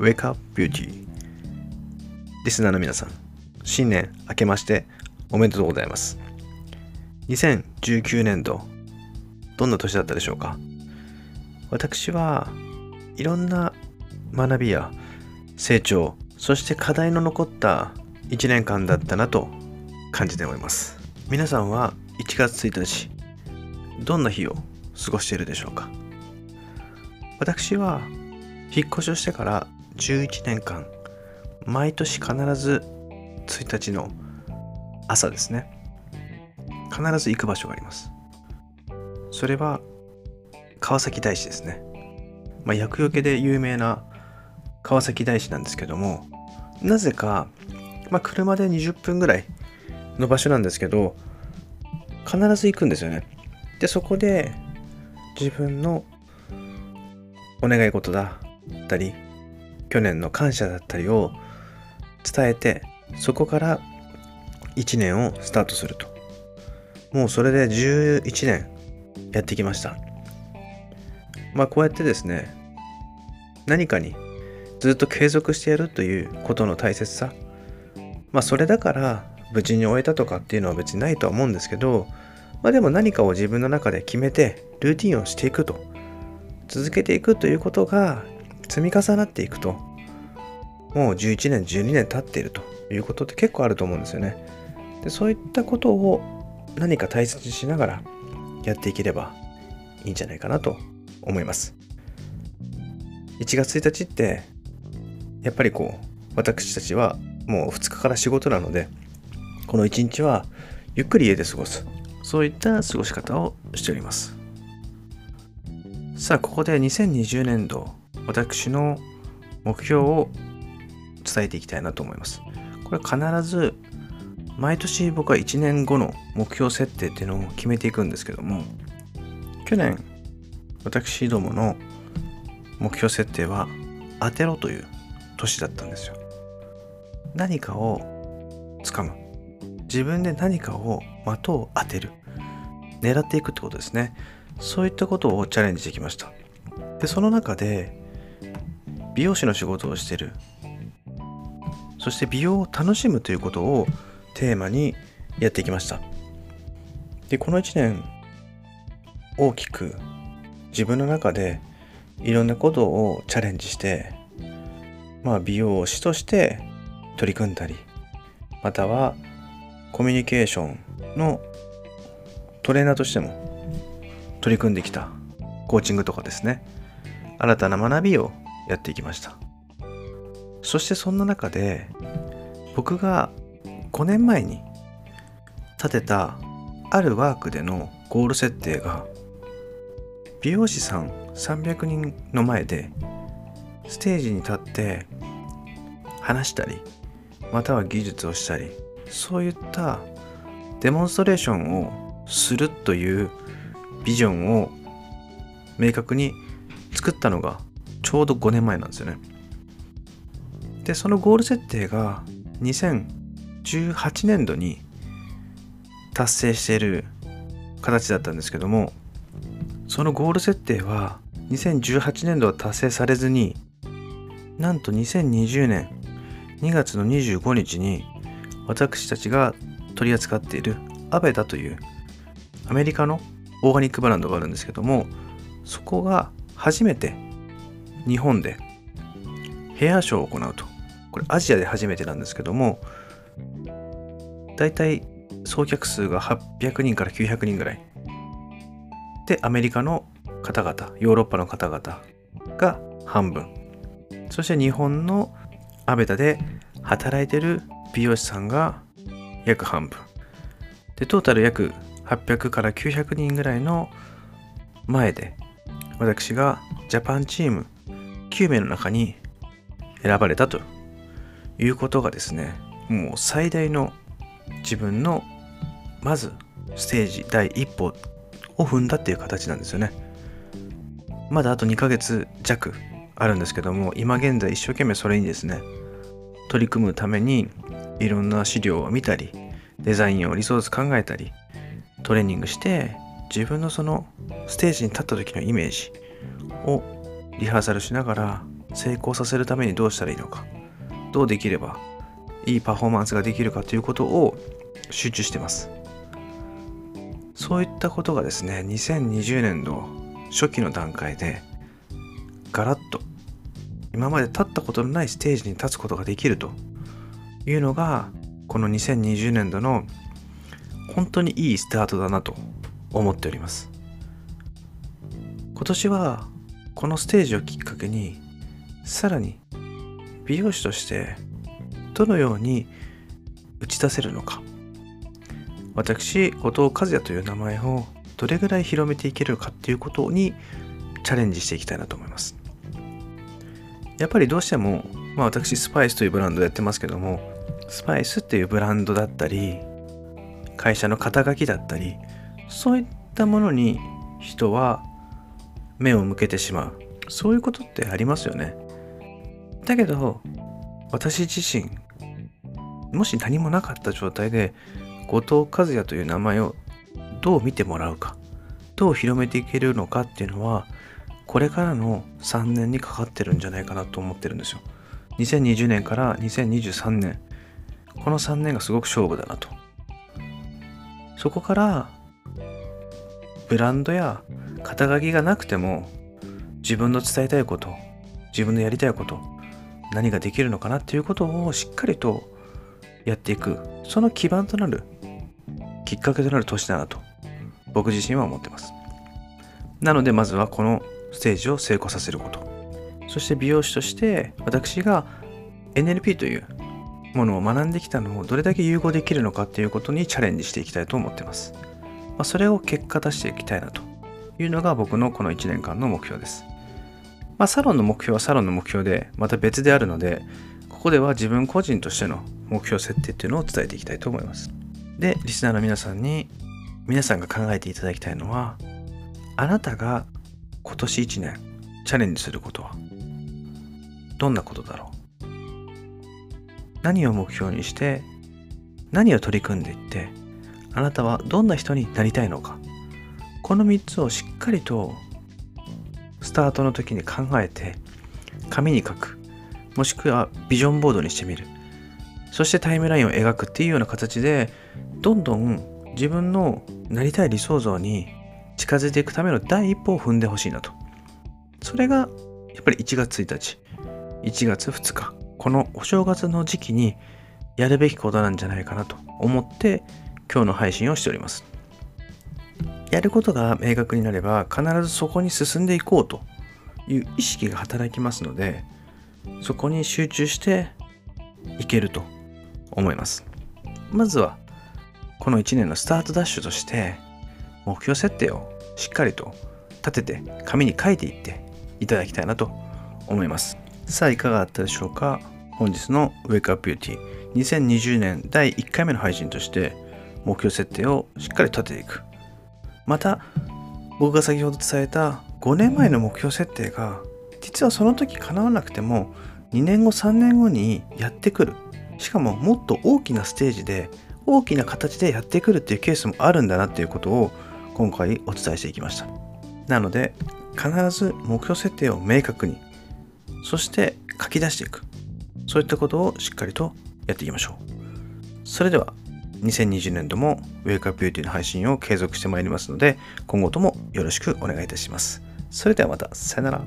Wake Up Beauty リスナーの皆さん、新年明けましておめでとうございます。2019年度どんな年だったでしょうか。私はいろんな学びや成長、そして課題の残った1年間だったなと感じております。皆さんは1月1日どんな日を過ごしているでしょうか。私は引っ越しをしてから11年間毎年必ず1日の朝ですね、必ず行く場所があります。それは川崎大師ですね。厄除けで有名な川崎大師なんですけども、なぜか、車で20分ぐらいの場所なんですけど必ず行くんですよね。でそこで自分のお願い事だったり去年の感謝だったりを伝えて、そこから1年をスタートすると。もうそれで11年やってきました。こうやってですね、何かにずっと継続してやるということの大切さ、それだから無事に終えたとかっていうのは別にないとは思うんですけど、でも何かを自分の中で決めてルーティンをしていくと、続けていくということが積み重なっていくと、もう11年12年経っているということって結構あると思うんですよね。でそういったことを何か大切にしながらやっていければいいんじゃないかなと思います。1月1日ってやっぱり私たちはもう2日から仕事なので、この1日はゆっくり家で過ごす、そういった過ごし方をしております。さあここで2020年度私の目標を伝えていきたいなと思います。これは必ず毎年僕は1年後の目標設定っていうのを決めていくんですけども、去年私どもの目標設定は当てろという年だったんですよ。何かをつかむ、自分で何かを的を当てる、狙っていくってことですね。そういったことをチャレンジしてきました。でその中で美容師の仕事をしている、そして美容を楽しむということをテーマにやってきました。でこの1年大きく自分の中でいろんなことをチャレンジして、美容師として取り組んだり、またはコミュニケーションのトレーナーとしても取り組んできたコーチングとかですね、新たな学びをやっていきました。そしてそんな中で僕が5年前に立てたあるワークでのゴール設定が、美容師さん300人の前でステージに立って話したり、または技術をしたり、そういったデモンストレーションをするというビジョンを明確に作ったのがちょうど5年前なんですよね。でそのゴール設定が2018年度に達成している形だったんですけども、そのゴール設定は2018年度は達成されずに、なんと2020年2月の25日に私たちが取り扱っているアベダというアメリカのオーガニックブランドがあるんですけども、そこが初めて日本でヘアショーを行うと。これアジアで初めてなんですけども、だいたい総客数が800人から900人ぐらいで、アメリカの方々、ヨーロッパの方々が半分、そして日本のアベダで働いている美容師さんが約半分で、トータル約800から900人ぐらいの前で、私がジャパンチーム9名の中に選ばれたということがですね、もう最大の自分のまずステージ第一歩を踏んだっていう形なんですよね。まだあと2ヶ月弱あるんですけども、今現在一生懸命それにですね取り組むためにいろんな資料を見たり、デザインをリソース考えたり、トレーニングして自分のそのステージに立った時のイメージをリハーサルしながら成功させるためにどうしたらいいのか、どうできればいいパフォーマンスができるかということを集中してます。そういったことがですね、2020年度初期の段階でガラッと今まで立ったことのないステージに立つことができるというのが、この2020年度の本当にいいスタートだなと思っております。今年はこのステージをきっかけに、さらに美容師としてどのように打ち出せるのか、私後藤和也という名前をどれぐらい広めていけるかっていうことにチャレンジしていきたいなと思います。やっぱりどうしても、私スパイスというブランドやってますけども、スパイスっていうブランドだったり、会社の肩書きだったり、そういったものに人は目を向けてしまう。そういうことってありますよね。だけど私自身、もし何もなかった状態で後藤和也という名前をどう見てもらうか、どう広めていけるのかっていうのは、これからの3年にかかってるんじゃないかなと思ってるんですよ。2020年から2023年、この3年がすごく勝負だなと。そこからブランドや肩書きがなくても、自分の伝えたいこと、自分のやりたいこと、何ができるのかなっていうことをしっかりとやっていく、その基盤となるきっかけとなる年だなと僕自身は思ってます。なのでまずはこのステージを成功させること、そして美容師として私が NLP というものを学んできたのをどれだけ融合できるのかっていうことにチャレンジしていきたいと思ってます。それを結果出していきたいなというのが僕のこの1年間の目標です。サロンの目標はサロンの目標でまた別であるので、ここでは自分個人としての目標設定というのを伝えていきたいと思います。で、リスナーの皆さんに、皆さんが考えていただきたいのは、あなたが今年1年チャレンジすることはどんなことだろう、何を目標にして何を取り組んでいって、あなたはどんな人になりたいのか、この3つをしっかりとスタートの時に考えて紙に書く、もしくはビジョンボードにしてみる、そしてタイムラインを描くっていうような形で、どんどん自分のなりたい理想像に近づいていくための第一歩を踏んでほしいなと。それがやっぱり1月1日、1月2日、このお正月の時期にやるべきことなんじゃないかなと思って今日の配信をしております。やることが明確になれば必ずそこに進んでいこうという意識が働きますので、そこに集中していけると思います。まずはこの1年のスタートダッシュとして、目標設定をしっかりと立てて紙に書いていっていただきたいなと思います。さあいかがだったでしょうか。本日のウェイクアップビューティー、2020年第1回目の配信として、目標設定をしっかり立てていく、また僕が先ほど伝えた5年前の目標設定が実はその時叶わなくても2年後3年後にやってくる、しかももっと大きなステージで大きな形でやってくるっていうケースもあるんだなっていうことを今回お伝えしていきました。なので必ず目標設定を明確に、そして書き出していく、そういったことをしっかりとやっていきましょう。それでは2020年度もウェイクアップビューティーの配信を継続してまいりますので、今後ともよろしくお願いいたします。それではまた、さよなら。